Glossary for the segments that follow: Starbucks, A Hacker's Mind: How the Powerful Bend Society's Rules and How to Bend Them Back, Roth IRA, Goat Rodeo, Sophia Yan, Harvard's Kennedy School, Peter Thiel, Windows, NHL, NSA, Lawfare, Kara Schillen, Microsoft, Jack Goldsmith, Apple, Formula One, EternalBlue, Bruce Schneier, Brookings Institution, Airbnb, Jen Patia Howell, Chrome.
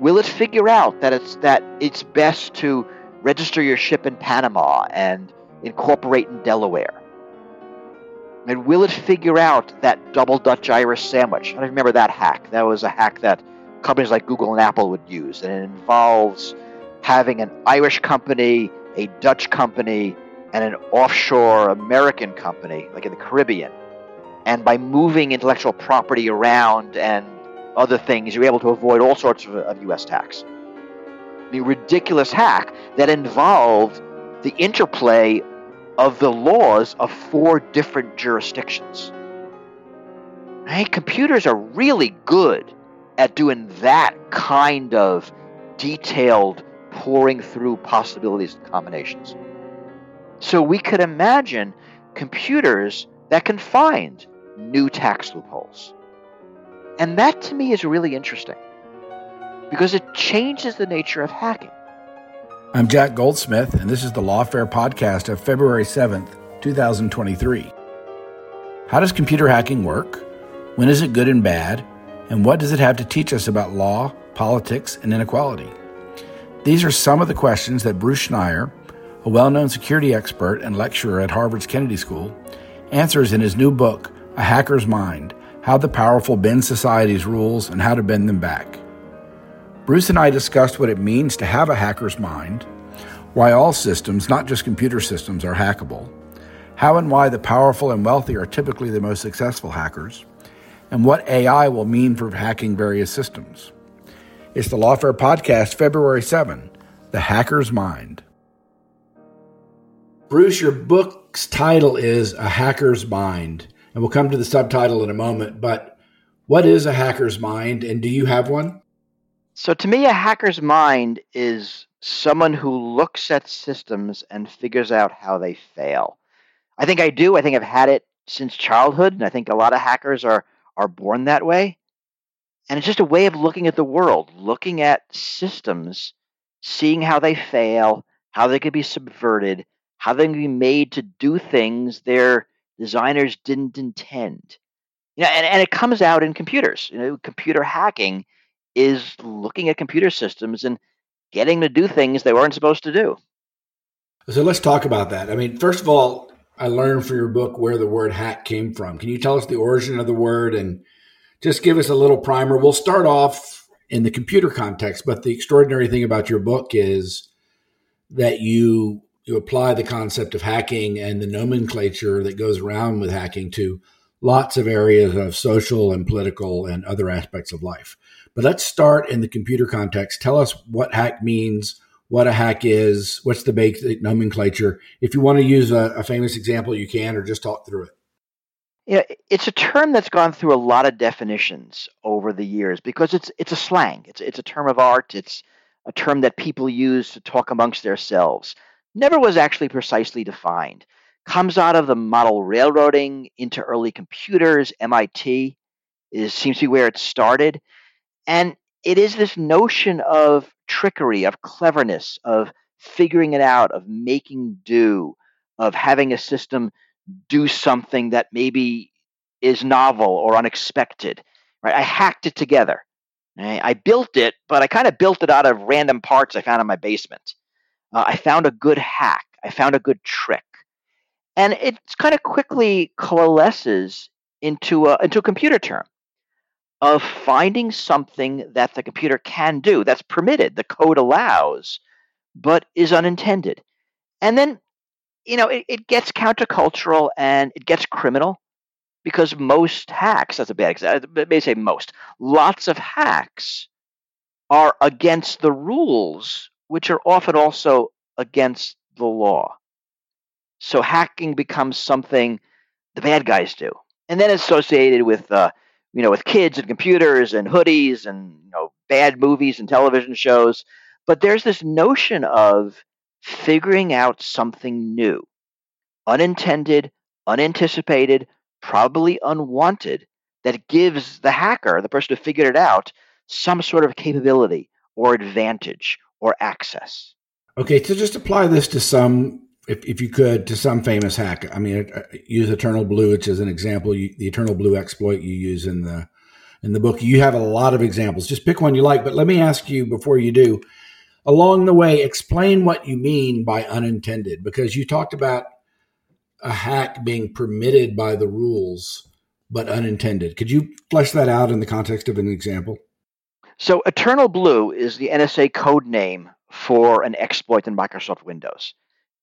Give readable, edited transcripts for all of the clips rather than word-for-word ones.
Will it figure out that it's best to register your ship in Panama and incorporate in Delaware? And will it figure out that double Dutch Irish sandwich? I don't remember that hack. That was a hack that companies like Google and Apple would use. And it involves having an Irish company, a Dutch company, and an offshore American company, like in the Caribbean. And by moving intellectual property around and other things, you're able to avoid all sorts of U.S. tax. The ridiculous hack that involved the interplay of the laws of four different jurisdictions. Hey, computers are really good at doing that kind of detailed pouring through possibilities and combinations. So we could imagine computers that can find new tax loopholes. And that, to me, is really interesting because it changes the nature of hacking. I'm Jack Goldsmith, and this is the Lawfare podcast of February 7th, 2023. How does computer hacking work? When is it good and bad? And what does it have to teach us about law, politics, and inequality? These are some of the questions that Bruce Schneier, a well-known security expert and lecturer at Harvard's Kennedy School, answers in his new book, A Hacker's Mind: How the Powerful Bend Society's Rules and How to Bend Them Back. Bruce and I discussed what it means to have a hacker's mind, why all systems, not just computer systems, are hackable, how and why the powerful and wealthy are typically the most successful hackers, and what AI will mean for hacking various systems. It's the Lawfare Podcast, February 7, The Hacker's Mind. Bruce, your book's title is A Hacker's Mind. And we'll come to the subtitle in a moment, but what is a hacker's mind, and do you have one? So to me, a hacker's mind is someone who looks at systems and figures out how they fail. I think I do. I think I've had it since childhood, and I think a lot of hackers are born that way. And it's just a way of looking at the world, looking at systems, seeing how they fail, how they could be subverted, how they can be made to do things they're designers didn't intend. And it comes out in computers. Computer hacking is looking at computer systems and getting to do things they weren't supposed to do. So let's talk about that. I mean, first of all, I learned from your book where the word hack came from. Can you tell us the origin of the word and just give us a little primer? We'll start off in the computer context, but the extraordinary thing about your book is that you apply the concept of hacking and the nomenclature that goes around with hacking to lots of areas of social and political and other aspects of life. But let's start in the computer context. Tell us what hack means, what a hack is, what's the basic nomenclature. If you want to use a famous example, you can, or just talk through it. Yeah, it's a term that's gone through a lot of definitions over the years because it's a slang. It's a term of art. It's a term that people use to talk amongst themselves. Never was actually precisely defined. Comes out of the model railroading into early computers, MIT. It seems to be where it started. And it is this notion of trickery, of cleverness, of figuring it out, of making do, of having a system do something that maybe is novel or unexpected. Right? I hacked it together. I built it, but I kind of built it out of random parts I found in my basement. I found a good hack. I found a good trick. And it kind of quickly coalesces into a computer term of finding something that the computer can do, that's permitted, the code allows, but is unintended. And then, you know, it gets countercultural and it gets criminal, because most hacks, that's a bad example, I may say most, lots of hacks are against the rules, which are often also against the law. So hacking becomes something the bad guys do. And then associated with kids and computers and hoodies and, you know, bad movies and television shows. But there's this notion of figuring out something new, unintended, unanticipated, probably unwanted, that gives the hacker, the person who figured it out, some sort of capability or advantage or access. Okay, so just apply this to some, if you could, to some famous hack. I mean, use EternalBlue, which is an example. The EternalBlue exploit you use in the book. You have a lot of examples. Just pick one you like. But let me ask you before you do, along the way, explain what you mean by unintended, because you talked about a hack being permitted by the rules, but unintended. Could you flesh that out in the context of an example? So EternalBlue is the NSA code name for an exploit in Microsoft Windows.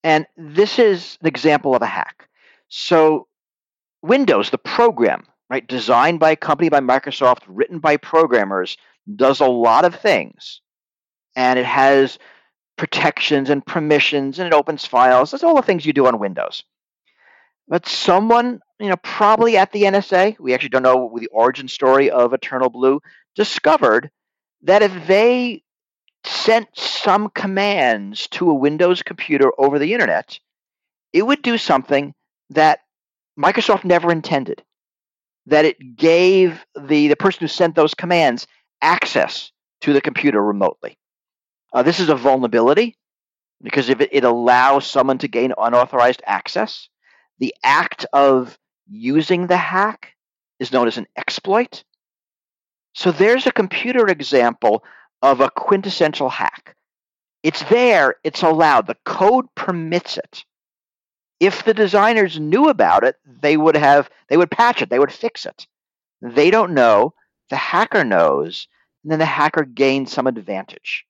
And this is an example of a hack. So Windows, the program, right, designed by a company, by Microsoft, written by programmers, does a lot of things. And it has protections and permissions, and it opens files. That's all the things you do on Windows. But someone, you know, probably at the NSA, we actually don't know the origin story of EternalBlue, discovered that if they sent some commands to a Windows computer over the internet, it would do something that Microsoft never intended, that it gave the person who sent those commands access to the computer remotely. This is a vulnerability, because if it allows someone to gain unauthorized access, the act of using the hack is known as an exploit. So there's a computer example of a quintessential hack. It's there, it's allowed, the code permits it. If the designers knew about it, they would patch it, they would fix it. They don't know, the hacker knows, and then the hacker gains some advantage.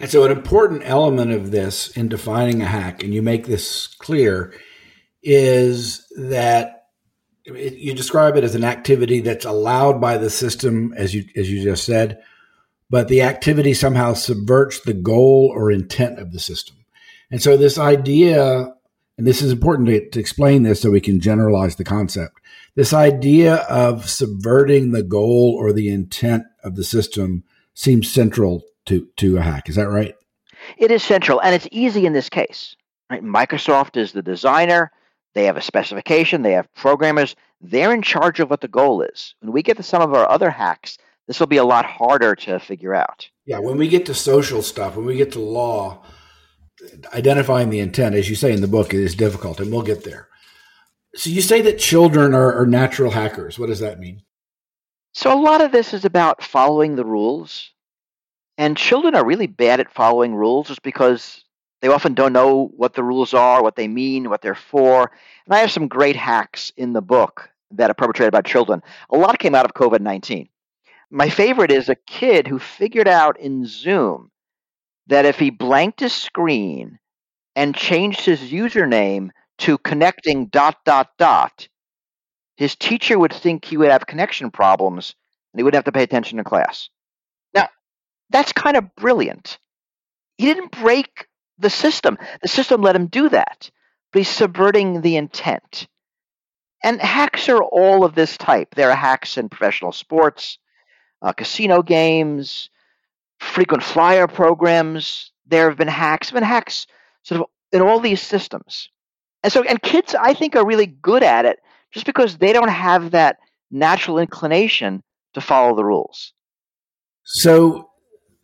And so an important element of this in defining a hack, and you make this clear, is that you describe it as an activity that's allowed by the system, as you just said, but the activity somehow subverts the goal or intent of the system. And so this idea, and this is important to explain this so we can generalize the concept, this idea of subverting the goal or the intent of the system seems central to a hack. Is that right? It is central, and it's easy in this case. Right? Microsoft is the designer. They have a specification. They have programmers. They're in charge of what the goal is. When we get to some of our other hacks, this will be a lot harder to figure out. Yeah, when we get to social stuff, when we get to law, identifying the intent, as you say in the book, is difficult, and we'll get there. So you say that children are natural hackers. What does that mean? So a lot of this is about following the rules. And children are really bad at following rules just because they often don't know what the rules are, what they mean, what they're for. And I have some great hacks in the book that are perpetrated by children. A lot came out of COVID-19. My favorite is a kid who figured out in Zoom that if he blanked his screen and changed his username to connecting ... his teacher would think he would have connection problems and he would have to pay attention in class. Now, that's kind of brilliant. He didn't break the system. The system let him do that, but he's subverting the intent. And hacks are all of this type. There are hacks in professional sports, casino games, frequent flyer programs. There have been hacks sort of in all these systems. And kids, I think, are really good at it just because they don't have that natural inclination to follow the rules. So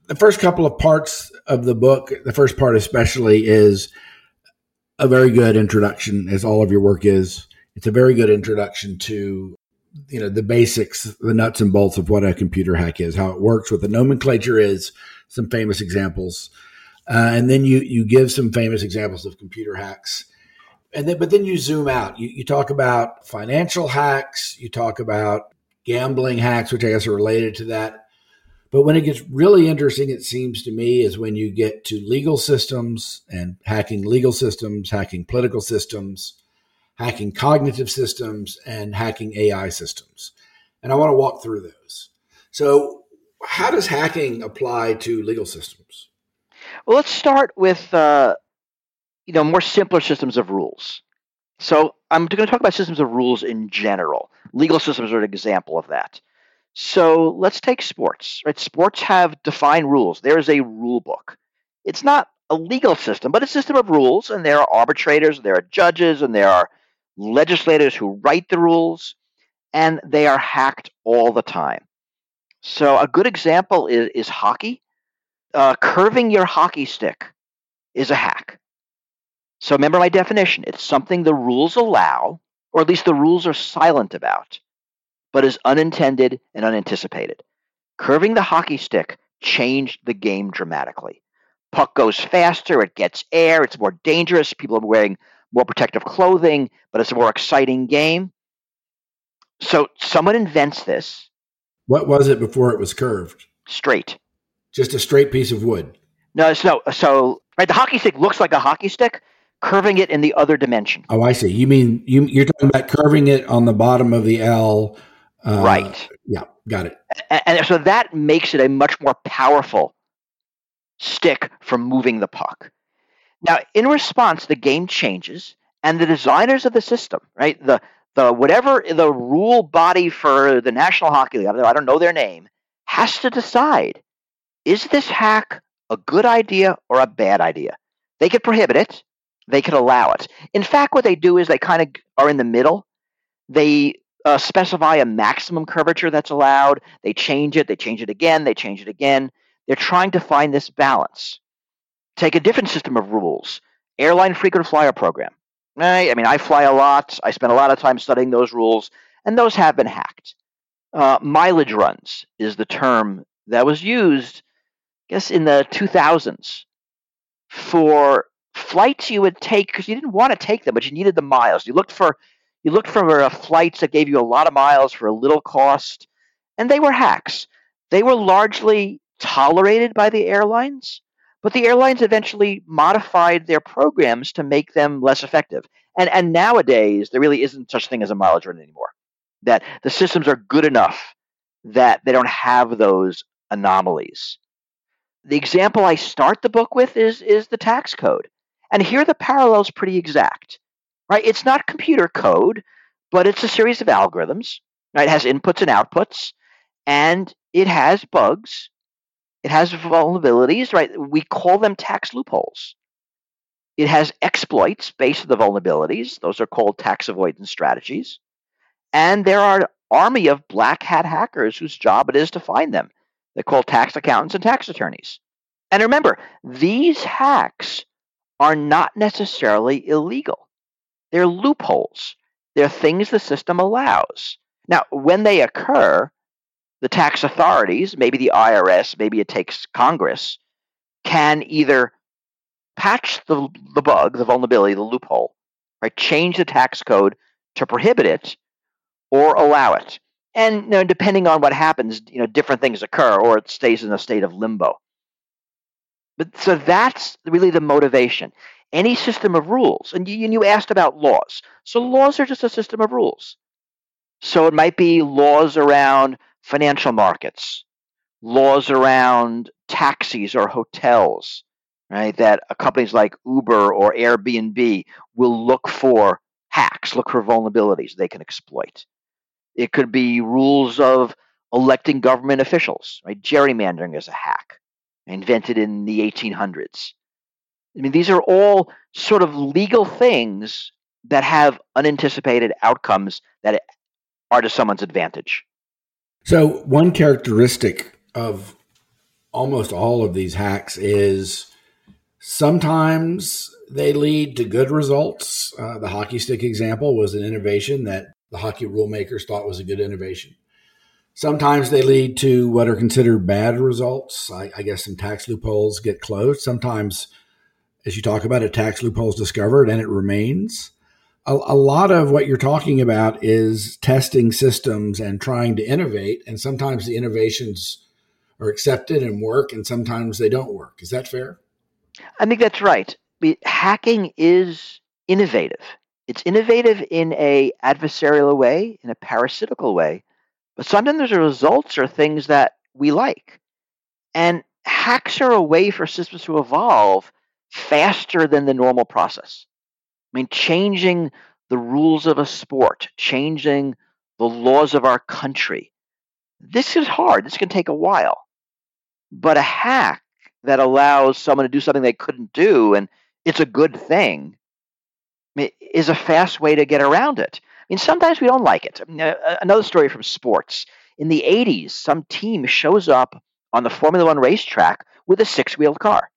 the first couple of parts of the book, the first part especially, is a very good introduction, as all of your work is. It's a very good introduction to, you know, the basics, the nuts and bolts of what a computer hack is, how it works, what the nomenclature is, some famous examples. And then you give some famous examples of computer hacks. And then, but then you zoom out. You talk about financial hacks. You talk about gambling hacks, which I guess are related to that. But when it gets really interesting, it seems to me, is when you get to legal systems and hacking legal systems, hacking political systems, hacking cognitive systems, and hacking AI systems. And I want to walk through those. So how does hacking apply to legal systems? Well, let's start with more simpler systems of rules. So I'm going to talk about systems of rules in general. Legal systems are an example of that. So let's take sports, right? Sports have defined rules. There is a rule book. It's not a legal system, but a system of rules, and there are arbitrators, there are judges, and there are legislators who write the rules, and they are hacked all the time. So a good example is hockey. Curving your hockey stick is a hack. So remember my definition. It's something the rules allow, or at least the rules are silent about, but is unintended and unanticipated. Curving the hockey stick changed the game dramatically. Puck goes faster, it gets air, it's more dangerous, people are wearing more protective clothing, but it's a more exciting game. So someone invents this. What was it before it was curved? Straight. Just a straight piece of wood. No, so right, the hockey stick looks like a hockey stick, curving it in the other dimension. Oh, I see. You mean you're talking about curving it on the bottom of the L. Right. Yeah, got it. And so that makes it a much more powerful stick for moving the puck. Now, in response, the game changes, and the designers of the system, right, the whatever the rule body for the National Hockey League, I don't know their name, has to decide, is this hack a good idea or a bad idea? They could prohibit it. They could allow it. In fact, what they do is they kind of are in the middle. They specify a maximum curvature that's allowed. They change it again. They're trying to find this balance. Take a different system of rules. Airline frequent flyer program. I mean, I fly a lot. I spend a lot of time studying those rules, and those have been hacked. Mileage runs is the term that was used, I guess, in the 2000s for flights you would take because you didn't want to take them, but you needed the miles. You looked for flights that gave you a lot of miles for a little cost, and they were hacks. They were largely tolerated by the airlines, but the airlines eventually modified their programs to make them less effective. And nowadays, there really isn't such thing as a mileage run anymore, that the systems are good enough that they don't have those anomalies. The example I start the book with is the tax code. And here the parallel is pretty exact, right? It's not computer code, but it's a series of algorithms, right? It has inputs and outputs, and it has bugs. It has vulnerabilities, right? We call them tax loopholes. It has exploits based on the vulnerabilities. Those are called tax avoidance strategies. And there are an army of black hat hackers whose job it is to find them. They're called tax accountants and tax attorneys. And remember, these hacks are not necessarily illegal. They're loopholes. They're things the system allows. Now, when they occur, the tax authorities, maybe the IRS, maybe it takes Congress, can either patch the bug, the vulnerability, the loophole, right? Change the tax code to prohibit it or allow it. And you know, depending on what happens, you know, different things occur, or it stays in a state of limbo. But so that's really the motivation. Any system of rules, and you asked about laws. So laws are just a system of rules. So it might be laws around financial markets, laws around taxis or hotels, right? That companies like Uber or Airbnb will look for hacks, look for vulnerabilities they can exploit. It could be rules of electing government officials, right? Gerrymandering is a hack invented in the 1800s. I mean, these are all sort of legal things that have unanticipated outcomes that are to someone's advantage. So one characteristic of almost all of these hacks is sometimes they lead to good results. The hockey stick example was an innovation that the hockey rule makers thought was a good innovation. Sometimes they lead to what are considered bad results. I guess some tax loopholes get closed. Sometimes, as you talk about it, tax loopholes discovered and it remains. a lot of what you're talking about is testing systems and trying to innovate. And sometimes the innovations are accepted and work, and sometimes they don't work. Is that fair? I think that's right. Hacking is innovative. It's innovative in an adversarial way, in a parasitical way. But sometimes there's results or things that we like. And hacks are a way for systems to evolve faster than the normal process. I mean, changing the rules of a sport, changing the laws of our country. This is hard. This can take a while. But a hack that allows someone to do something they couldn't do, and it's a good thing, is a fast way to get around it. I mean, sometimes we don't like it. Another story from sports. In the 80s, some team shows up on the Formula One racetrack with a six-wheeled car.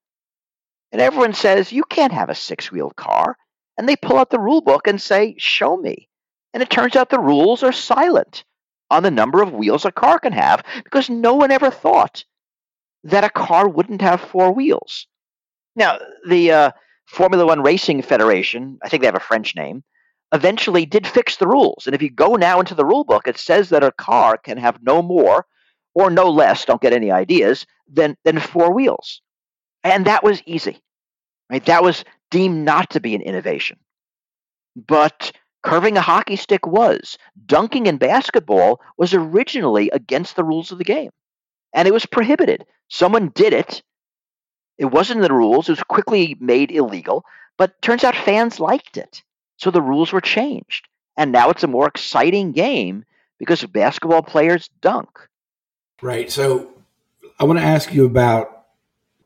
And everyone says, you can't have a six-wheeled car. And they pull out the rule book and say, show me. And it turns out the rules are silent on the number of wheels a car can have, because no one ever thought that a car wouldn't have four wheels. Now, the Formula One Racing Federation, I think they have a French name, eventually did fix the rules. And if you go now into the rule book, it says that a car can have no more or no less, don't get any ideas, than four wheels. And that was easy. Right? That was deemed not to be an innovation. But curving a hockey stick was. Dunking in basketball was originally against the rules of the game. And it was prohibited. Someone did it. It wasn't in the rules. It was quickly made illegal. But turns out fans liked it. So the rules were changed. And now it's a more exciting game because basketball players dunk. Right. So I want to ask you about,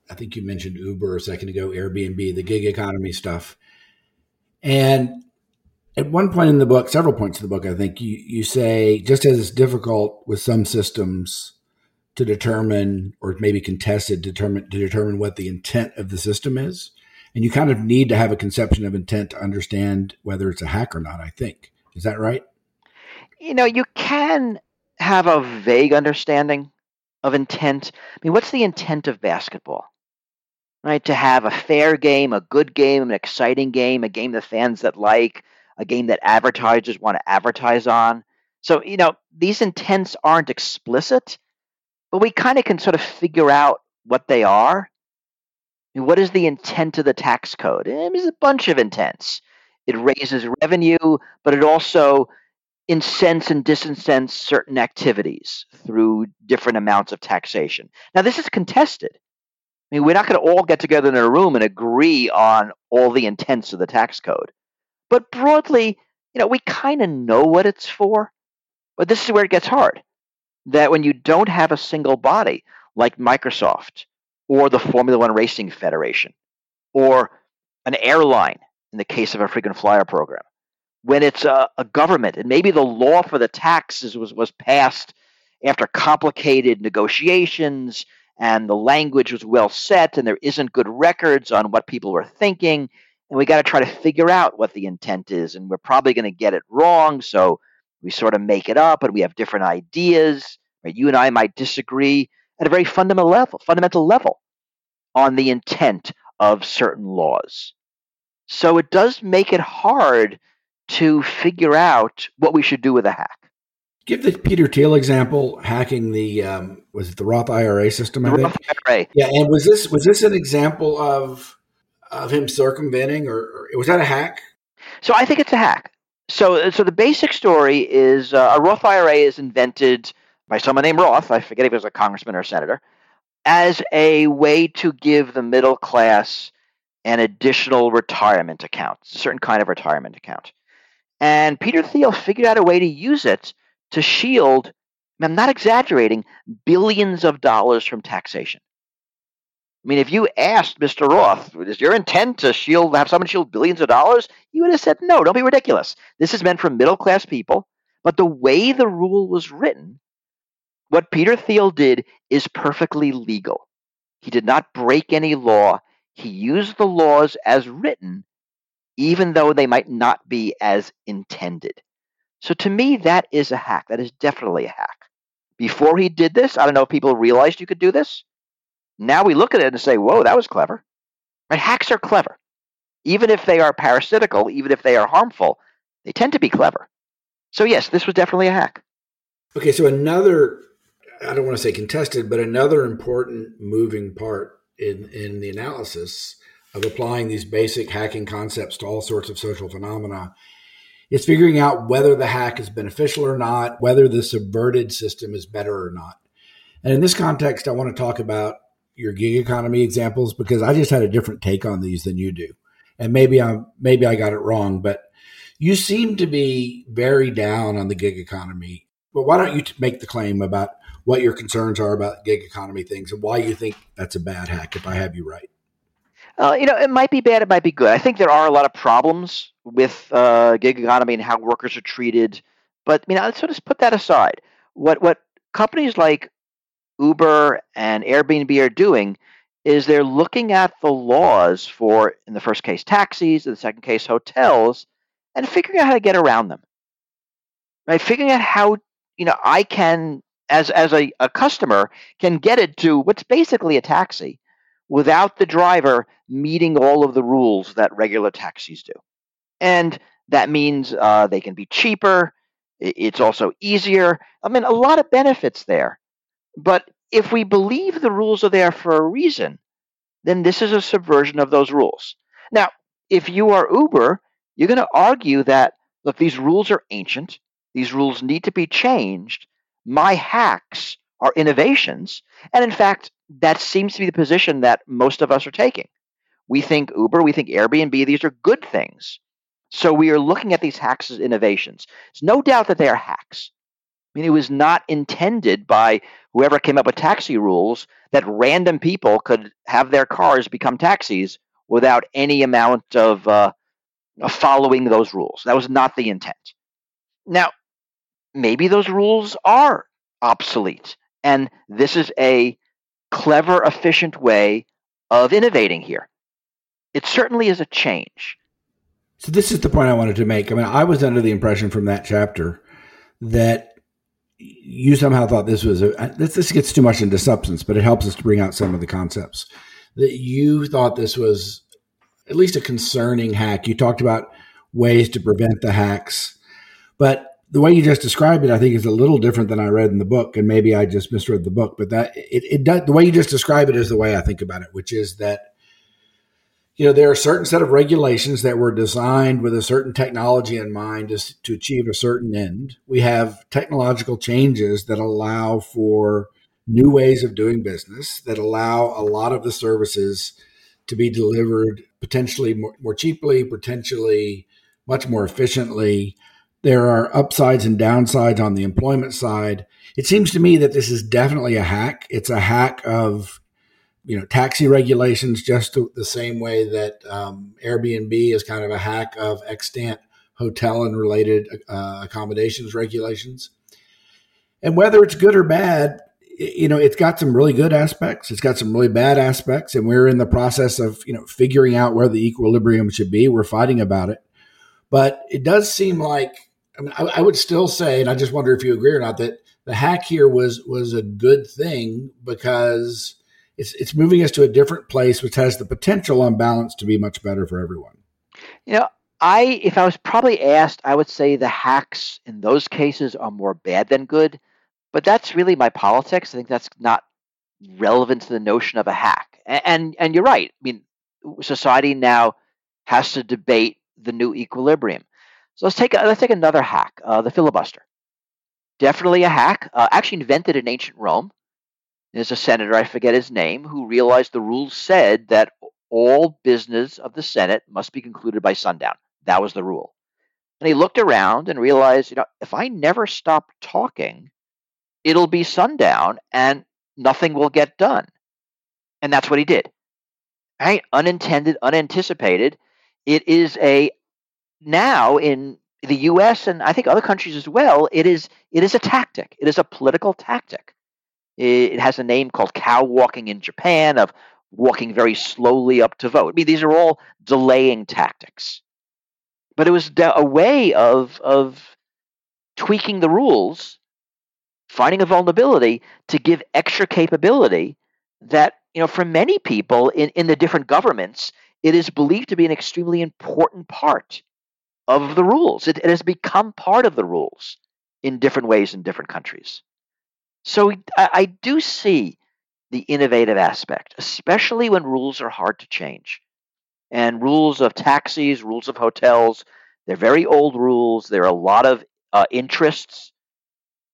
I think you mentioned Uber a second ago, Airbnb, the gig economy stuff. And at one point in the book, several points in the book, I think you say, just as it's difficult with some systems to determine, or maybe contested, to determine what the intent of the system is. And you kind of need to have a conception of intent to understand whether it's a hack or not, I think. Is that right? You know, you can have a vague understanding of intent. I mean, what's the intent of basketball? Right, to have a fair game, a good game, an exciting game, a game the fans that like, a game that advertisers want to advertise on. So, you know, these intents aren't explicit, but we kind of can sort of figure out what they are. I mean, what is the intent of the tax code? There's a bunch of intents. It raises revenue, but it also incense and disincent certain activities through different amounts of taxation. Now, this is contested. I mean, we're not going to all get together in a room and agree on all the intents of the tax code. But broadly, you know, we kind of know what it's for. But this is where it gets hard, that when you don't have a single body like Microsoft or the Formula One Racing Federation or an airline in the case of a frequent flyer program, when it's a government, and maybe the law for the taxes was passed after complicated negotiations, and the language was well set, and there isn't good records on what people were thinking, and we got to try to figure out what the intent is, and we're probably going to get it wrong, so we sort of make it up, and we have different ideas. Right? You and I might disagree at a very fundamental level on the intent of certain laws. So it does make it hard to figure out what we should do with a hack. Give the Peter Thiel example, hacking the was it the Roth IRA system? Roth IRA. Yeah, and was this an example of him circumventing, or was that a hack? So I think it's a hack. So the basic story is a Roth IRA is invented by someone named Roth. I forget if it was a congressman or a senator, as a way to give the middle class an additional retirement account, a certain kind of retirement account. And Peter Thiel figured out a way to use it to shield, and I'm not exaggerating, billions of dollars from taxation. I mean, if you asked Mr. Roth, is your intent to have someone shield billions of dollars? You would have said, no, don't be ridiculous. This is meant for middle-class people. But the way the rule was written, what Peter Thiel did is perfectly legal. He did not break any law. He used the laws as written, even though they might not be as intended. So to me, that is a hack. That is definitely a hack. Before he did this, I don't know if people realized you could do this. Now we look at it and say, whoa, that was clever. Right? Hacks are clever. Even if they are parasitical, even if they are harmful, They tend to be clever. So yes, this was definitely a hack. Okay, so another, I don't want to say contested, but another important moving part in the analysis of applying these basic hacking concepts to all sorts of social phenomena is figuring out whether the hack is beneficial or not, whether the subverted system is better or not. And in this context, I want to talk about your gig economy examples because I just had a different take on these than you do. And maybe I got it wrong, but you seem to be very down on the gig economy. But why don't you make the claim about what your concerns are about gig economy things and why you think that's a bad hack, if I have you right? It might be bad. It might be good. I think there are a lot of problems with gig economy and how workers are treated. But, let's sort of put that aside. What companies like Uber and Airbnb are doing is they're looking at the laws for, in the first case, taxis, in the second case, hotels, and figuring out how to get around them. Right? Figuring out how, I can, as a customer, can get it to what's basically a taxi without the driver meeting all of the rules that regular taxis do. And that means they can be cheaper. It's also easier. A lot of benefits there. But if we believe the rules are there for a reason, then this is a subversion of those rules. Now, if you are Uber, you're going to argue that, look, these rules are ancient. These rules need to be changed. My hacks are innovations. And in fact, that seems to be the position that most of us are taking. We think Uber, we think Airbnb, these are good things. So we are looking at these hacks as innovations. It's no doubt that they are hacks. It was not intended by whoever came up with taxi rules that random people could have their cars become taxis without any amount of following those rules. That was not the intent. Now, maybe those rules are obsolete, and this is a clever, efficient way of innovating here. It certainly is a change. So this is the point I wanted to make. I was under the impression from that chapter that you somehow thought this was this gets too much into substance, but it helps us to bring out some of the concepts that you thought this was at least a concerning hack. You talked about ways to prevent the hacks, but the way you just described it, I think is a little different than I read in the book. And maybe I just misread the book, but that it does, the way you just describe it is the way I think about it, which is that, there are a certain set of regulations that were designed with a certain technology in mind to achieve a certain end. We have technological changes that allow for new ways of doing business, that allow a lot of the services to be delivered potentially more cheaply, potentially much more efficiently. There are upsides and downsides on the employment side. It seems to me that this is definitely a hack. It's a hack of taxi regulations, just the same way that Airbnb is kind of a hack of extant hotel and related accommodations regulations. And whether it's good or bad, it's got some really good aspects. It's got some really bad aspects. And we're in the process of, figuring out where the equilibrium should be. We're fighting about it. But it does seem like, I would still say, and I just wonder if you agree or not, that the hack here was a good thing because it's moving us to a different place, which has the potential on balance to be much better for everyone. If I was probably asked, I would say the hacks in those cases are more bad than good, but that's really my politics. I think that's not relevant to the notion of a hack. And you're right. Society now has to debate the new equilibrium. So let's take another hack, the filibuster. Definitely a hack, actually invented in ancient Rome. There's a senator, I forget his name, who realized the rules said that all business of the Senate must be concluded by sundown. That was the rule. And he looked around and realized, if I never stop talking, it'll be sundown and nothing will get done. And that's what he did. Right? Unintended, unanticipated. It is now in the U.S. and I think other countries as well, it is a tactic. It is a political tactic. It has a name called cow walking in Japan, of walking very slowly up to vote. These are all delaying tactics. But it was a way of tweaking the rules, finding a vulnerability to give extra capability that, for many people in the different governments, it is believed to be an extremely important part of the rules. It has become part of the rules in different ways in different countries. So I do see the innovative aspect, especially when rules are hard to change. And rules of taxis, rules of hotels, they're very old rules. There are a lot of interests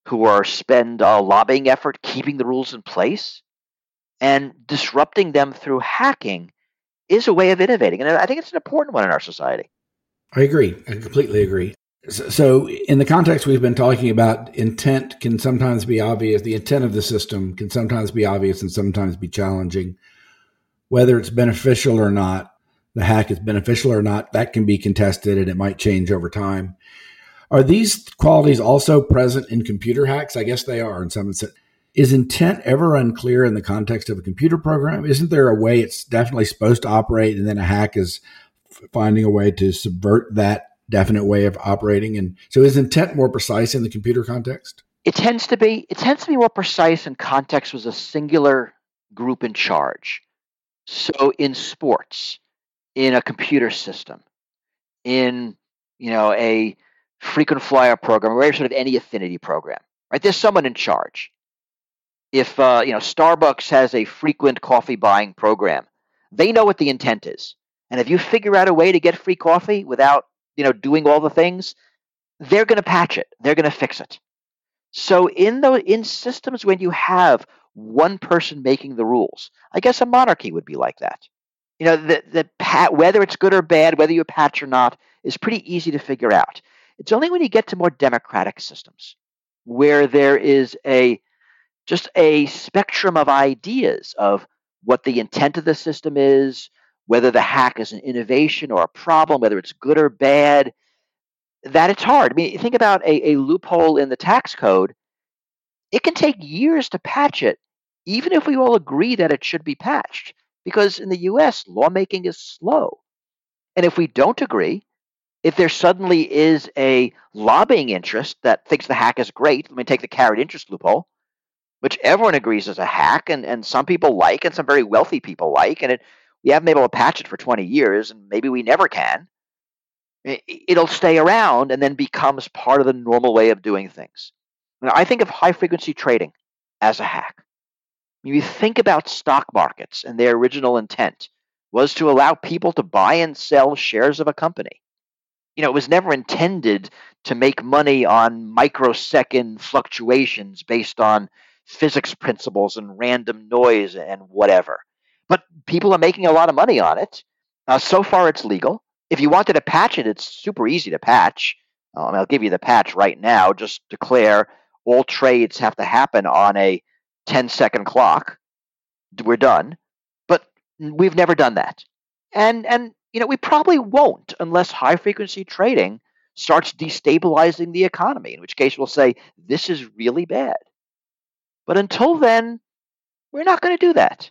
who are spend lobbying effort keeping the rules in place, and disrupting them through hacking is a way of innovating. And I think it's an important one in our society. I agree. I completely agree. So in the context we've been talking about, intent can sometimes be obvious. The intent of the system can sometimes be obvious and sometimes be challenging. Whether it's beneficial or not, the hack is beneficial or not, that can be contested and it might change over time. Are these qualities also present in computer hacks? I guess they are in some sense. Is intent ever unclear in the context of a computer program? Isn't there a way it's definitely supposed to operate and then a hack is finding a way to subvert that definite way of operating? And so is intent more precise in the computer context? It tends to be more precise in context with a singular group in charge. So in sports, in a computer system, in a frequent flyer program, or sort of any affinity program, right? There's someone in charge. If Starbucks has a frequent coffee buying program, they know what the intent is. And if you figure out a way to get free coffee without doing all the things, they're going to patch it. They're going to fix it. So in systems when you have one person making the rules, I guess a monarchy would be like that. Whether it's good or bad, whether you patch or not, is pretty easy to figure out. It's only when you get to more democratic systems where there is just a spectrum of ideas of what the intent of the system is, whether the hack is an innovation or a problem, whether it's good or bad, that it's hard. I mean, think about a loophole in the tax code. It can take years to patch it, even if we all agree that it should be patched, because in the U.S., lawmaking is slow. And if we don't agree, if there suddenly is a lobbying interest that thinks the hack is great, let me take the carried interest loophole, which everyone agrees is a hack and some people like and some very wealthy people like, and we haven't been able to patch it for 20 years and maybe we never can, it'll stay around and then becomes part of the normal way of doing things. Now, I think of high-frequency trading as a hack. When you think about stock markets and their original intent was to allow people to buy and sell shares of a company. It was never intended to make money on microsecond fluctuations based on physics principles and random noise and whatever. But people are making a lot of money on it. So far, it's legal. If you wanted to patch it, it's super easy to patch. I'll give you the patch right now. Just declare all trades have to happen on a 10-second clock. We're done. But we've never done that. And we probably won't unless high-frequency trading starts destabilizing the economy, in which case we'll say, this is really bad. But until then, we're not going to do that.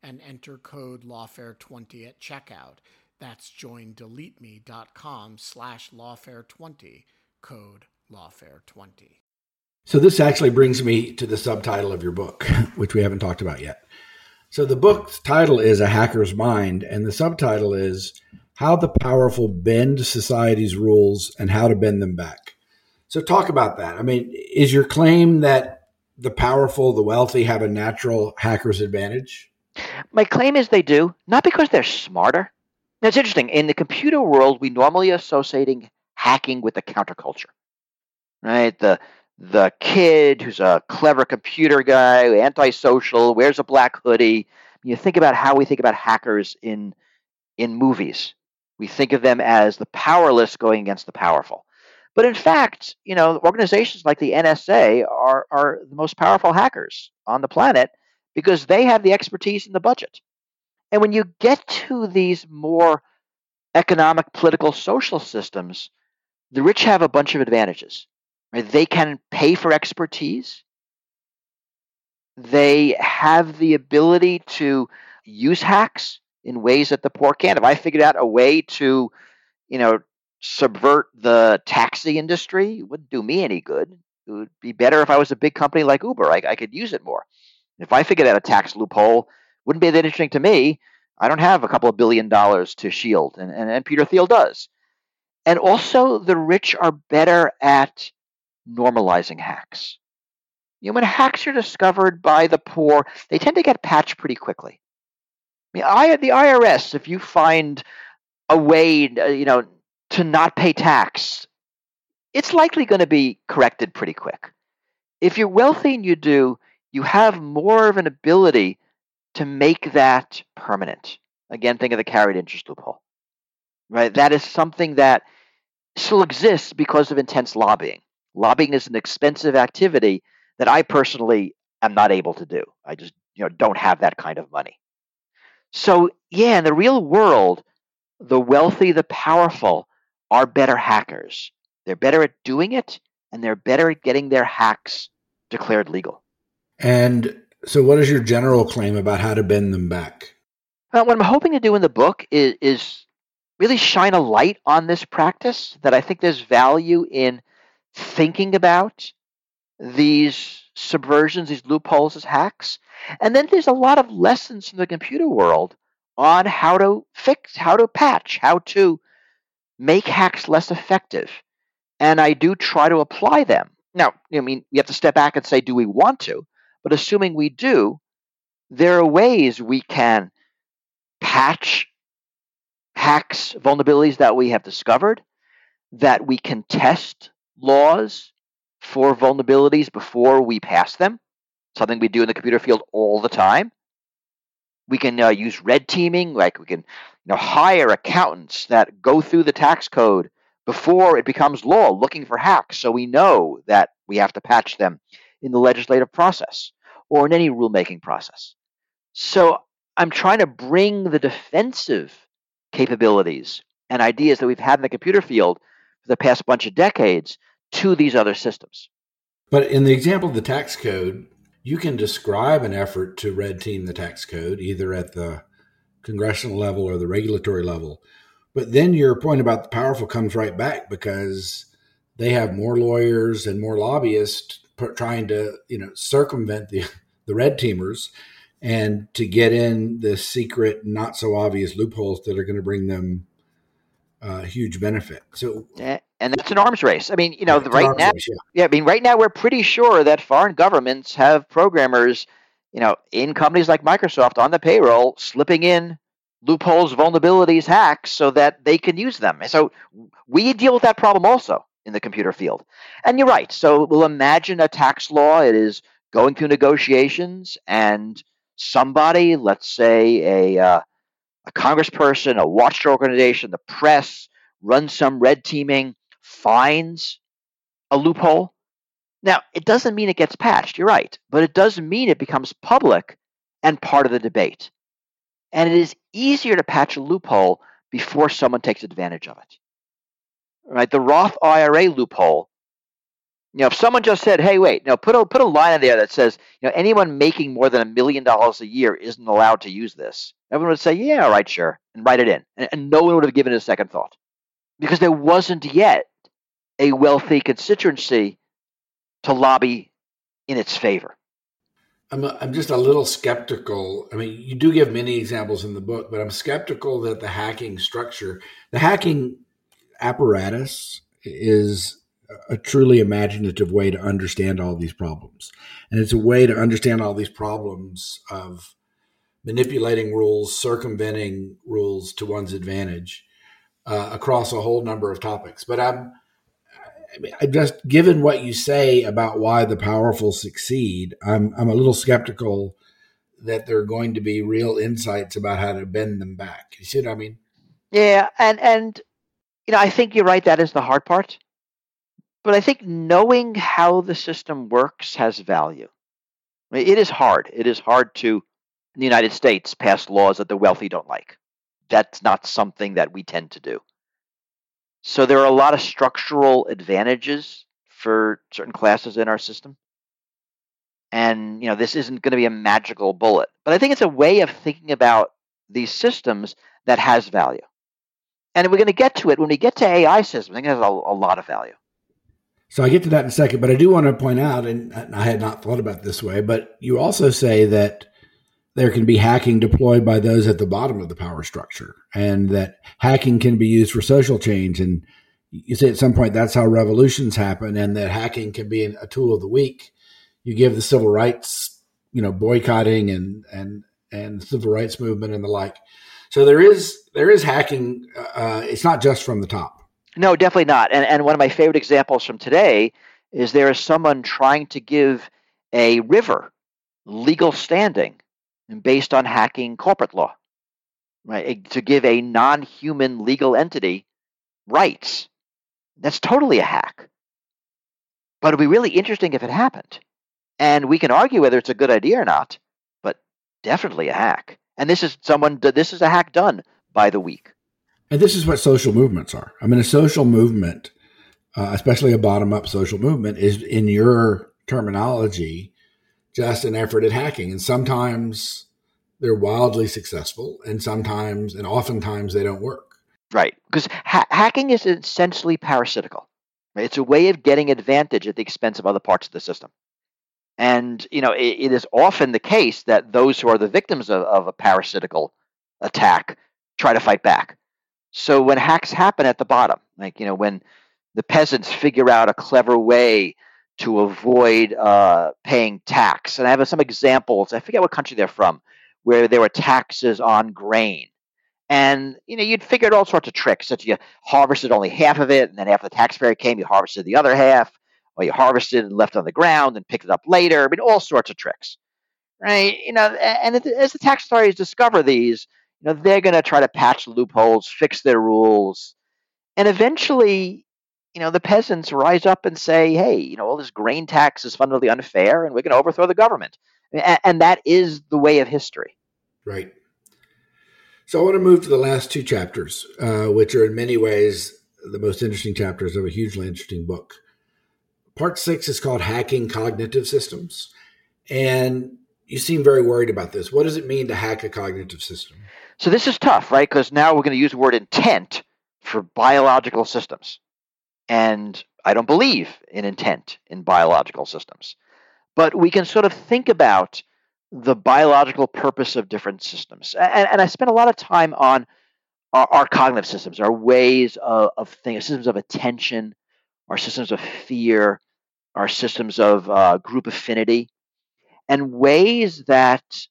and enter code lawfare20 at checkout. That's joindeleteme.com/lawfare20, code lawfare20. So this actually brings me to the subtitle of your book, which we haven't talked about yet. So the book's title is A Hacker's Mind, and the subtitle is How the Powerful Bend Society's Rules and How to Bend Them Back. So talk about that. I mean, is your claim that the powerful, the wealthy have a natural hacker's advantage? My claim is they do, not because they're smarter. Now, it's interesting. In the computer world, we normally associating hacking with the counterculture, right? The kid who's a clever computer guy, antisocial, wears a black hoodie. You think about how we think about hackers in movies. We think of them as the powerless going against the powerful. But in fact, you know, organizations like the NSA are the most powerful hackers on the planet, because they have the expertise and the budget. And when you get to these more economic, political, social systems, the rich have a bunch of advantages. Right? They can pay for expertise. They have the ability to use hacks in ways that the poor can't. If I figured out a way to, you know, subvert the taxi industry, it wouldn't do me any good. It would be better if I was a big company like Uber. I could use it more. If I figured out a tax loophole, wouldn't be that interesting to me. I don't have a couple of $2 billion to shield, and Peter Thiel does. And also, the rich are better at normalizing hacks. You know, when hacks are discovered by the poor, they tend to get patched pretty quickly. I mean, the IRS, if you find a way, you know, to not pay tax, it's likely going to be corrected pretty quick. If you're wealthy and you do, you have more of an ability to make that permanent. Again, think of the carried interest loophole, right? That is something that still exists because of intense lobbying. Lobbying is an expensive activity that I personally am not able to do. I just, you know, don't have that kind of money. So yeah, in the real world, the wealthy, the powerful are better hackers. They're better at doing it, and they're better at getting their hacks declared legal. And so what is your general claim about how to bend them back? What I'm hoping to do in the book is really shine a light on this practice, that I think there's value in thinking about these subversions, these loopholes as hacks. And then there's a lot of lessons from the computer world on how to fix, how to patch, how to make hacks less effective. And I do try to apply them. Now, I mean, you have to step back and say, do we want to? But assuming we do, there are ways we can patch hacks, vulnerabilities that we have discovered, that we can test laws for vulnerabilities before we pass them, something we do in the computer field all the time. We can use red teaming, like we can hire accountants that go through the tax code before it becomes law, looking for hacks, so we know that we have to patch them in the legislative process or in any rulemaking process. So I'm trying to bring the defensive capabilities and ideas that we've had in the computer field for the past bunch of decades to these other systems. But in the example of the tax code, you can describe an effort to red team the tax code, either at the congressional level or the regulatory level. But then your point about the powerful comes right back, because they have more lawyers and more lobbyists trying to, circumvent the red teamers and to get in the secret, not so obvious loopholes that are going to bring them huge benefit. So, and that's an arms race. I mean, right now, race, yeah. I mean, right now we're pretty sure that foreign governments have programmers, in companies like Microsoft on the payroll, slipping in loopholes, vulnerabilities, hacks, so that they can use them. So we deal with that problem also in the computer field. And you're right. So we'll imagine a tax law. It is going through negotiations, and somebody, let's say a congressperson, a watchdog organization, the press, runs some red teaming, finds a loophole. Now, it doesn't mean it gets patched. You're right. But it does mean it becomes public and part of the debate. And it is easier to patch a loophole before someone takes advantage of it. Right? The Roth IRA loophole, if someone just said, hey, wait, put a line in there that says, anyone making more than $1 million a year isn't allowed to use this, everyone would say, yeah, all right, sure, and write it in. And no one would have given it a second thought, because there wasn't yet a wealthy constituency to lobby in its favor. I'm just a little skeptical. I mean, you do give many examples in the book, but I'm skeptical that the hacking structure, the hacking apparatus, is a truly imaginative way to understand all these problems. And it's a way to understand all these problems of manipulating rules, circumventing rules to one's advantage across a whole number of topics. But given what you say about why the powerful succeed, I'm a little skeptical that there are going to be real insights about how to bend them back. You see what I mean? Yeah, and I think you're right. That is the hard part. But I think knowing how the system works has value. I mean, it is hard. It is hard to, in the United States, pass laws that the wealthy don't like. That's not something that we tend to do. So there are a lot of structural advantages for certain classes in our system. And, this isn't going to be a magical bullet. But I think it's a way of thinking about these systems that has value. And we're going to get to it when we get to AI systems. I think it has a lot of value. So I get to that in a second. But I do want to point out, and I had not thought about it this way, but you also say that there can be hacking deployed by those at the bottom of the power structure, and that hacking can be used for social change. And you say at some point that's how revolutions happen, and that hacking can be a tool of the weak. you give the civil rights, boycotting and civil rights movement and the like. So there is hacking. It's not just from the top. No, definitely not. And one of my favorite examples from today is there is someone trying to give a river legal standing based on hacking corporate law, right? To give a non-human legal entity rights. That's totally a hack. But it'd be really interesting if it happened. And we can argue whether it's a good idea or not, but definitely a hack. And this is a hack done by the weak. And this is what social movements are. I mean, a social movement, especially a bottom-up social movement, is, in your terminology, just an effort at hacking. And sometimes they're wildly successful, and sometimes and oftentimes they don't work. Right, because hacking is essentially parasitical. Right? It's a way of getting advantage at the expense of other parts of the system. And, it is often the case that those who are the victims of a parasitical attack try to fight back. So when hacks happen at the bottom, when the peasants figure out a clever way to avoid paying tax, and I have some examples, I forget what country they're from, where there were taxes on grain. And, you'd figured all sorts of tricks, that you harvested only half of it, and then after the taxpayer came, you harvested the other half. Or you harvested and left on the ground and picked it up later. I mean, all sorts of tricks, right? And as the tax authorities discover these, they're going to try to patch loopholes, fix their rules. And eventually, the peasants rise up and say, hey, all this grain tax is fundamentally unfair, and we're going to overthrow the government. And that is the way of history. Right. So I want to move to the last two chapters, which are in many ways the most interesting chapters of a hugely interesting book. Part 6 is called Hacking Cognitive Systems, and you seem very worried about this. What does it mean to hack a cognitive system? So this is tough, right? Because now we're going to use the word intent for biological systems, and I don't believe in intent in biological systems. But we can sort of think about the biological purpose of different systems, and I spent a lot of time on our cognitive systems, our ways of thinking, systems of attention, our systems of fear, our systems of group affinity, and ways that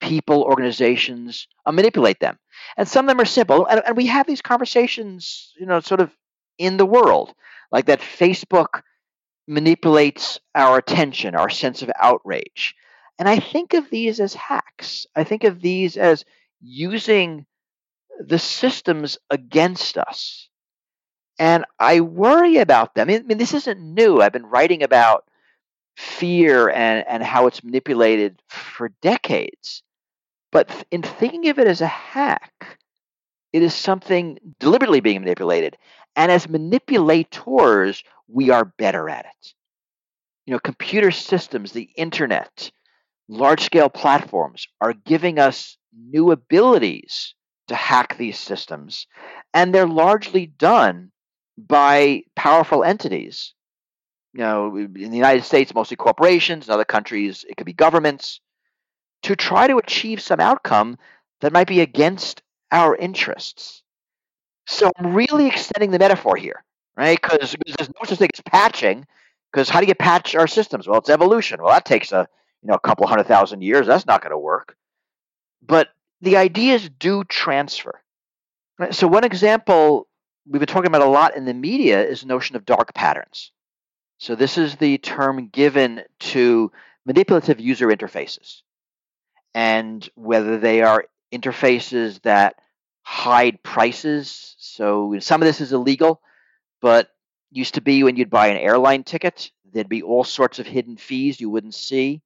people, organizations manipulate them. And some of them are simple. And we have these conversations, sort of in the world, like that Facebook manipulates our attention, our sense of outrage. And I think of these as hacks. I think of these as using the systems against us. And I worry about them. I mean, this isn't new. I've been writing about fear and how it's manipulated for decades. But in thinking of it as a hack, it is something deliberately being manipulated. And as manipulators, we are better at it. Computer systems, the internet, large-scale platforms are giving us new abilities to hack these systems. And they're largely done by powerful entities. In the United States, mostly corporations, in other countries, it could be governments, to try to achieve some outcome that might be against our interests. So I'm really extending the metaphor here, right? Because there's no such thing as patching, because how do you patch our systems? Well, it's evolution. Well, that takes a couple 100,000 years. That's not going to work. But the ideas do transfer. Right? So one example we've been talking about a lot in the media is the notion of dark patterns. So this is the term given to manipulative user interfaces, and whether they are interfaces that hide prices. So some of this is illegal, but used to be when you'd buy an airline ticket, there'd be all sorts of hidden fees you wouldn't see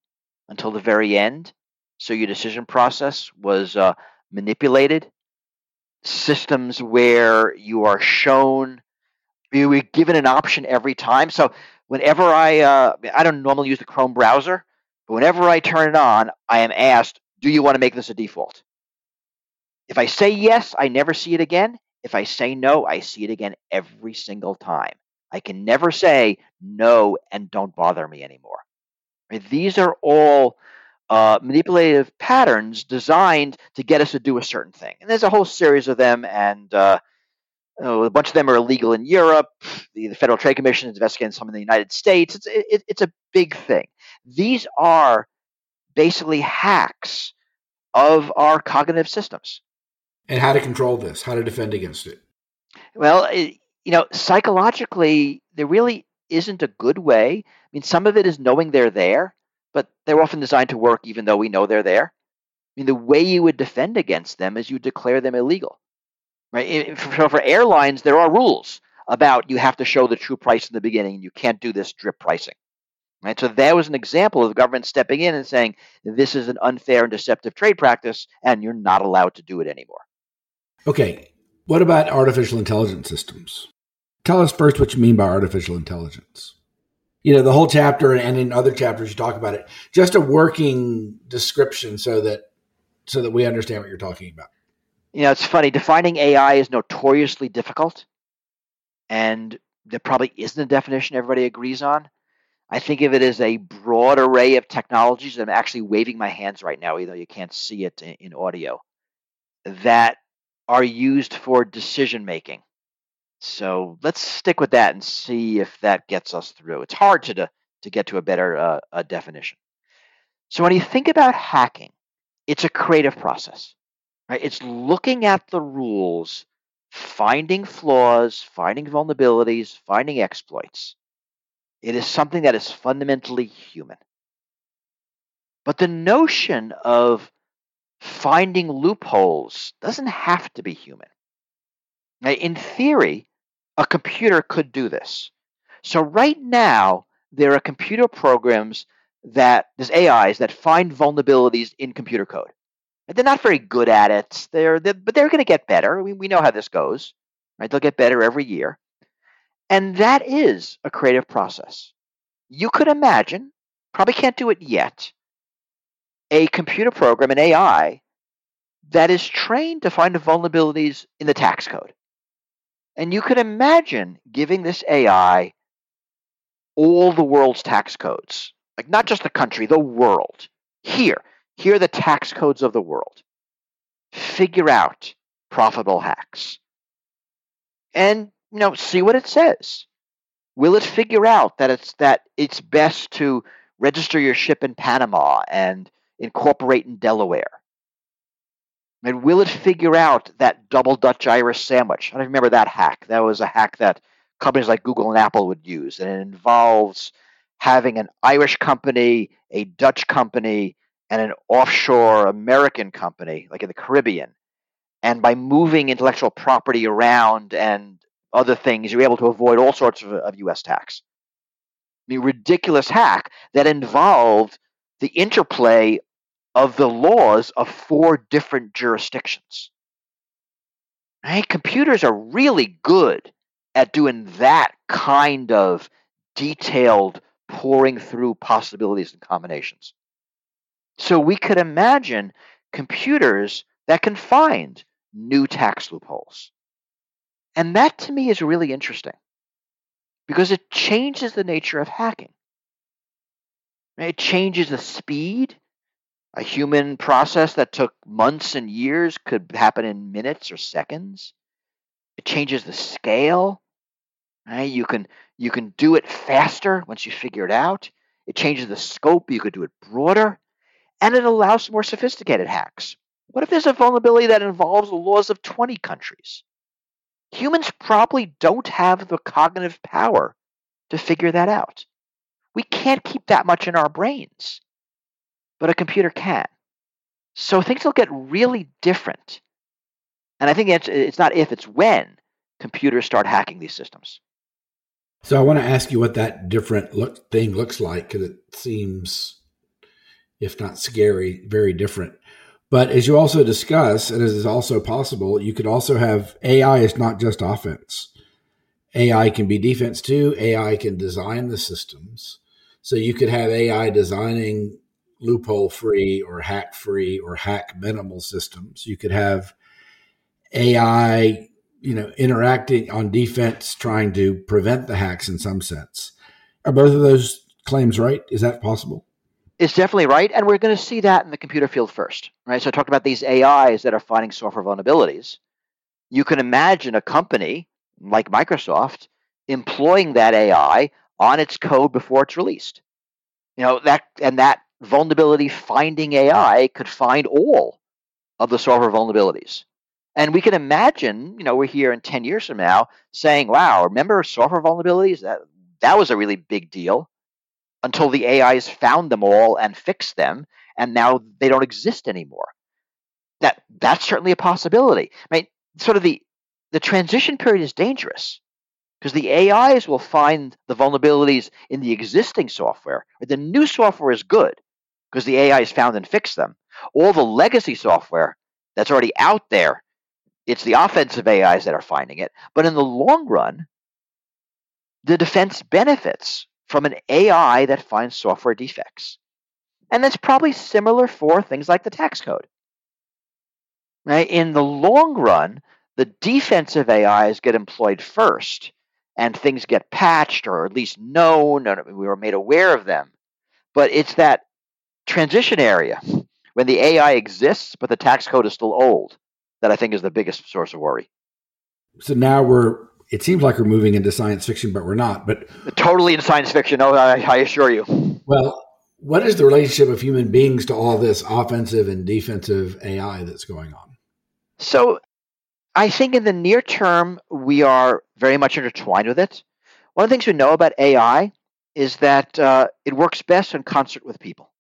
until the very end. So your decision process was manipulated. Systems where you are shown, you were given an option every time. So whenever I don't normally use the Chrome browser, but whenever I turn it on, I am asked, do you want to make this a default? If I say yes, I never see it again. If I say no, I see it again every single time. I can never say no and don't bother me anymore. These are all manipulative patterns designed to get us to do a certain thing. And there's a whole series of them, and a bunch of them are illegal in Europe. The Federal Trade Commission is investigating some in the United States. It's a big thing. These are basically hacks of our cognitive systems. And how to control this, how to defend against it. Well, psychologically, there really isn't a good way. I mean, some of it is knowing they're there, but they're often designed to work even though we know they're there. I mean, the way you would defend against them is you declare them illegal, right? For airlines, there are rules about you have to show the true price in the beginning, and you can't do this drip pricing, right? So that was an example of the government stepping in and saying, this is an unfair and deceptive trade practice, and you're not allowed to do it anymore. Okay, what about artificial intelligence systems? Tell us first what you mean by artificial intelligence. The whole chapter and in other chapters you talk about it, just a working description so that we understand what you're talking about. It's funny. Defining AI is notoriously difficult, and there probably isn't a definition everybody agrees on. I think of it as a broad array of technologies, and I'm actually waving my hands right now, even though you can't see it in audio, that are used for decision-making. So let's stick with that and see if that gets us through. It's hard to get to a better a definition. So when you think about hacking, it's a creative process, right? It's looking at the rules, finding flaws, finding vulnerabilities, finding exploits. It is something that is fundamentally human. But the notion of finding loopholes doesn't have to be human. Now, in theory, a computer could do this. So right now, there are computer programs there's AIs that find vulnerabilities in computer code. And they're not very good at it, but they're going to get better. We know how this goes, right? They'll get better every year. And that is a creative process. You could imagine, probably can't do it yet, a computer program, an AI, that is trained to find vulnerabilities in the tax code. And you could imagine giving this AI all the world's tax codes. Like not just the country, the world. Here are the tax codes of the world. Figure out profitable hacks. And, see what it says. Will it figure out that it's best to register your ship in Panama and incorporate in Delaware? And will it figure out that double Dutch Irish sandwich? I don't remember that hack. That was a hack that companies like Google and Apple would use. And it involves having an Irish company, a Dutch company, and an offshore American company, like in the Caribbean. And by moving intellectual property around and other things, you're able to avoid all sorts of U.S. tax. The ridiculous hack that involved the interplay of the laws of four different jurisdictions. Hey, computers are really good at doing that kind of detailed pouring through possibilities and combinations. So we could imagine computers that can find new tax loopholes. And that to me is really interesting because it changes the nature of hacking. It changes the speed. A human process that took months and years could happen in minutes or seconds. It changes the scale. You can do it faster once you figure it out. It changes the scope. You could do it broader. And it allows more sophisticated hacks. What if there's a vulnerability that involves the laws of 20 countries? Humans probably don't have the cognitive power to figure that out. We can't keep that much in our brains, but a computer can. So things will get really different. And I think it's not if, it's when computers start hacking these systems. So I want to ask you what that different thing looks like, because it seems, if not scary, very different. But as you also discuss, and as is also possible, you could also have AI is not just offense. AI can be defense too. AI can design the systems. So you could have AI designing loophole-free or hack-free or hack-minimal systems. You could have AI interacting on defense, trying to prevent the hacks in some sense. Are both of those claims right? Is that possible? It's definitely right, and we're going to see that in the computer field first, right? So I talked about these AIs that are finding software vulnerabilities. You can imagine a company like Microsoft employing that AI on its code before it's released. You know, that vulnerability finding AI could find all of the software vulnerabilities. And we can imagine, you know, we're here in 10 years from now saying, wow, remember software vulnerabilities? That was a really big deal until the AIs found them all and fixed them, and now they don't exist anymore. That's certainly a possibility. I mean, sort of the transition period is dangerous because the AIs will find the vulnerabilities in the existing software. The new software is good because the AIs found and fixed them. All the legacy software that's already out there, it's the offensive AIs that are finding it. But in the long run, the defense benefits from an AI that finds software defects. And that's probably similar for things like the tax code. Right? In the long run, the defensive AIs get employed first, and things get patched or at least known, or we were made aware of them. But it's that transition area when the AI exists, but the tax code is still old, that I think is the biggest source of worry. So now it seems like we're moving into science fiction, but we're not. But totally in science fiction, I assure you. Well, what is the relationship of human beings to all this offensive and defensive AI that's going on? So I think in the near term, we are very much intertwined with it. One of the things we know about AI is that it works best in concert with people.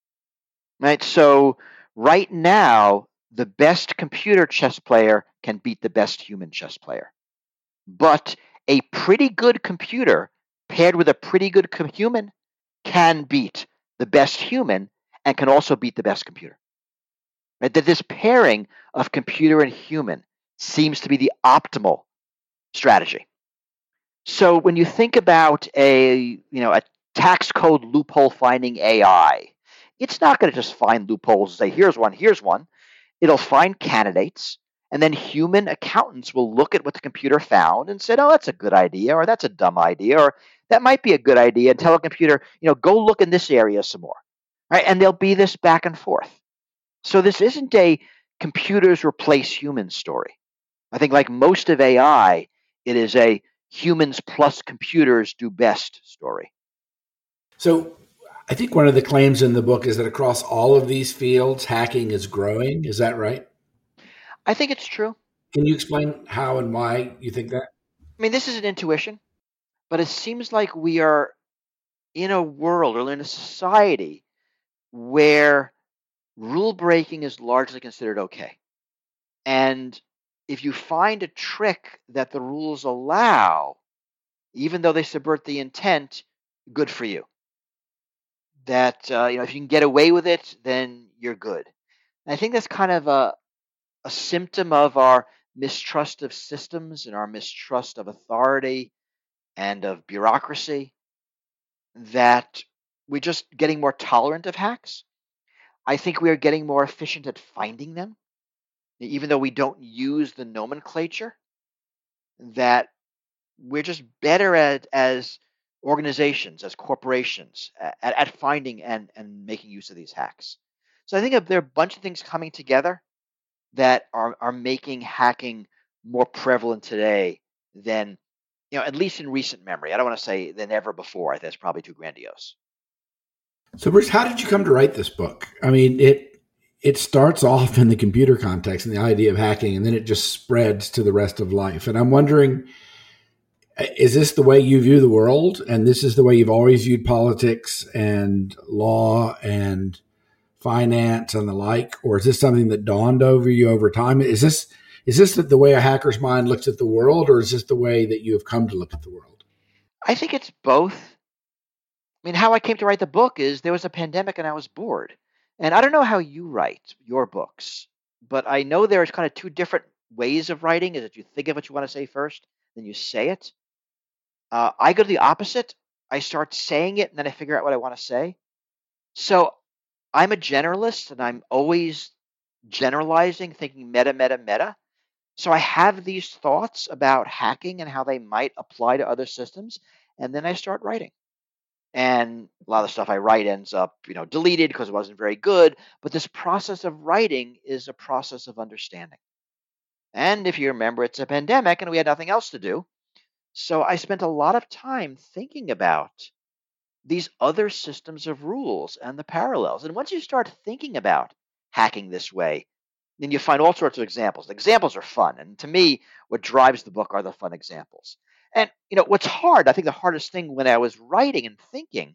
Right? So right now, the best computer chess player can beat the best human chess player. But a pretty good computer paired with a pretty good human can beat the best human and can also beat the best computer. Right? That this pairing of computer and human seems to be the optimal strategy. So when you think about a tax code loophole finding AI, it's not going to just find loopholes and say, here's one. It'll find candidates. And then human accountants will look at what the computer found and say, oh, that's a good idea, or that's a dumb idea, or that might be a good idea, and tell a computer, go look in this area some more. Right? And there'll be this back and forth. So this isn't a computers replace humans story. I think like most of AI, it is a humans plus computers do best story. So I think one of the claims in the book is that across all of these fields, hacking is growing. Is that right? I think it's true. Can you explain how and why you think that? I mean, this is an intuition, but it seems like we are in a world or in a society where rule breaking is largely considered okay. And if you find a trick that the rules allow, even though they subvert the intent, good for you. That, if you can get away with it, then you're good. And I think that's kind of a symptom of our mistrust of systems and our mistrust of authority and of bureaucracy, that we're just getting more tolerant of hacks. I think we are getting more efficient at finding them, even though we don't use the nomenclature, that we're just better at, as organizations, as corporations, at finding and making use of these hacks. So I think there are a bunch of things coming together that are making hacking more prevalent today than, at least in recent memory. I don't want to say than ever before. I think that's probably too grandiose. So, Bruce, how did you come to write this book? I mean, it starts off in the computer context and the idea of hacking, and then it just spreads to the rest of life. And I'm wondering, is this the way you view the world? And this is the way you've always viewed politics and law and finance and the like, or is this something that dawned over you over time? Is this the way a hacker's mind looks at the world, or is this the way that you have come to look at the world? I think it's both. I mean, how I came to write the book is there was a pandemic and I was bored. And I don't know how you write your books, but I know there's kind of two different ways of writing, is that you think of what you want to say first, then you say it. I go to the opposite. I start saying it, and then I figure out what I want to say. So I'm a generalist, and I'm always generalizing, thinking meta. So I have these thoughts about hacking and how they might apply to other systems, and then I start writing. And a lot of the stuff I write ends up, deleted because it wasn't very good. But this process of writing is a process of understanding. And if you remember, it's a pandemic, and we had nothing else to do. So I spent a lot of time thinking about these other systems of rules and the parallels. And once you start thinking about hacking this way, then you find all sorts of examples. The examples are fun. And to me, what drives the book are the fun examples. And, you know, what's hard, I think the hardest thing when I was writing and thinking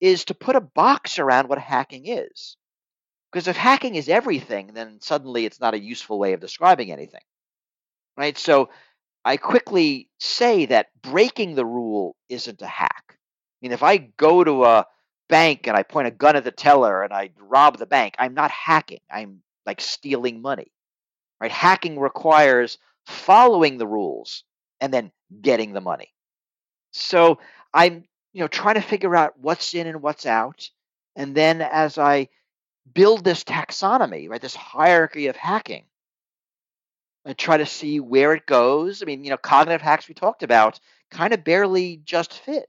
is to put a box around what hacking is. Because if hacking is everything, then suddenly it's not a useful way of describing anything, right? So I quickly say that breaking the rule isn't a hack. I mean, if I go to a bank and I point a gun at the teller and I rob the bank, I'm not hacking. I'm like stealing money, right? Hacking requires following the rules and then getting the money. So I'm, you know, trying to figure out what's in and what's out. And then as I build this taxonomy, right, this hierarchy of hacking, and try to see where it goes. I mean, you know, cognitive hacks we talked about kind of barely just fit.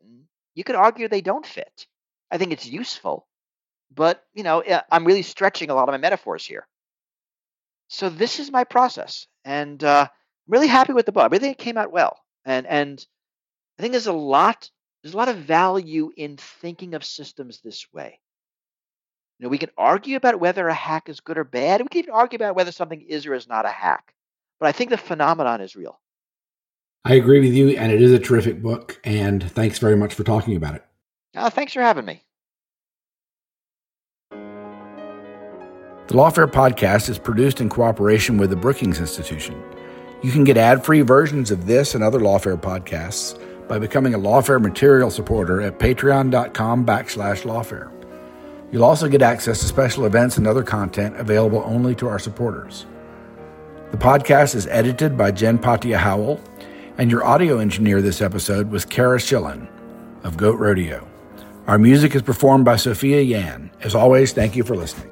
You could argue they don't fit. I think it's useful, but, you know, I'm really stretching a lot of my metaphors here. So this is my process, and I'm really happy with the book. I really think it came out well, and I think there's a lot of value in thinking of systems this way. You know, we can argue about whether a hack is good or bad. We can even argue about whether something is or is not a hack. But I think the phenomenon is real. I agree with you, and it is a terrific book. And thanks very much for talking about it. Thanks for having me. The Lawfare Podcast is produced in cooperation with the Brookings Institution. You can get ad-free versions of this and other Lawfare podcasts by becoming a Lawfare Material supporter at patreon.com/Lawfare. You'll also get access to special events and other content available only to our supporters. The podcast is edited by Jen Patia Howell, and your audio engineer this episode was Kara Schillen of Goat Rodeo. Our music is performed by Sophia Yan. As always, thank you for listening.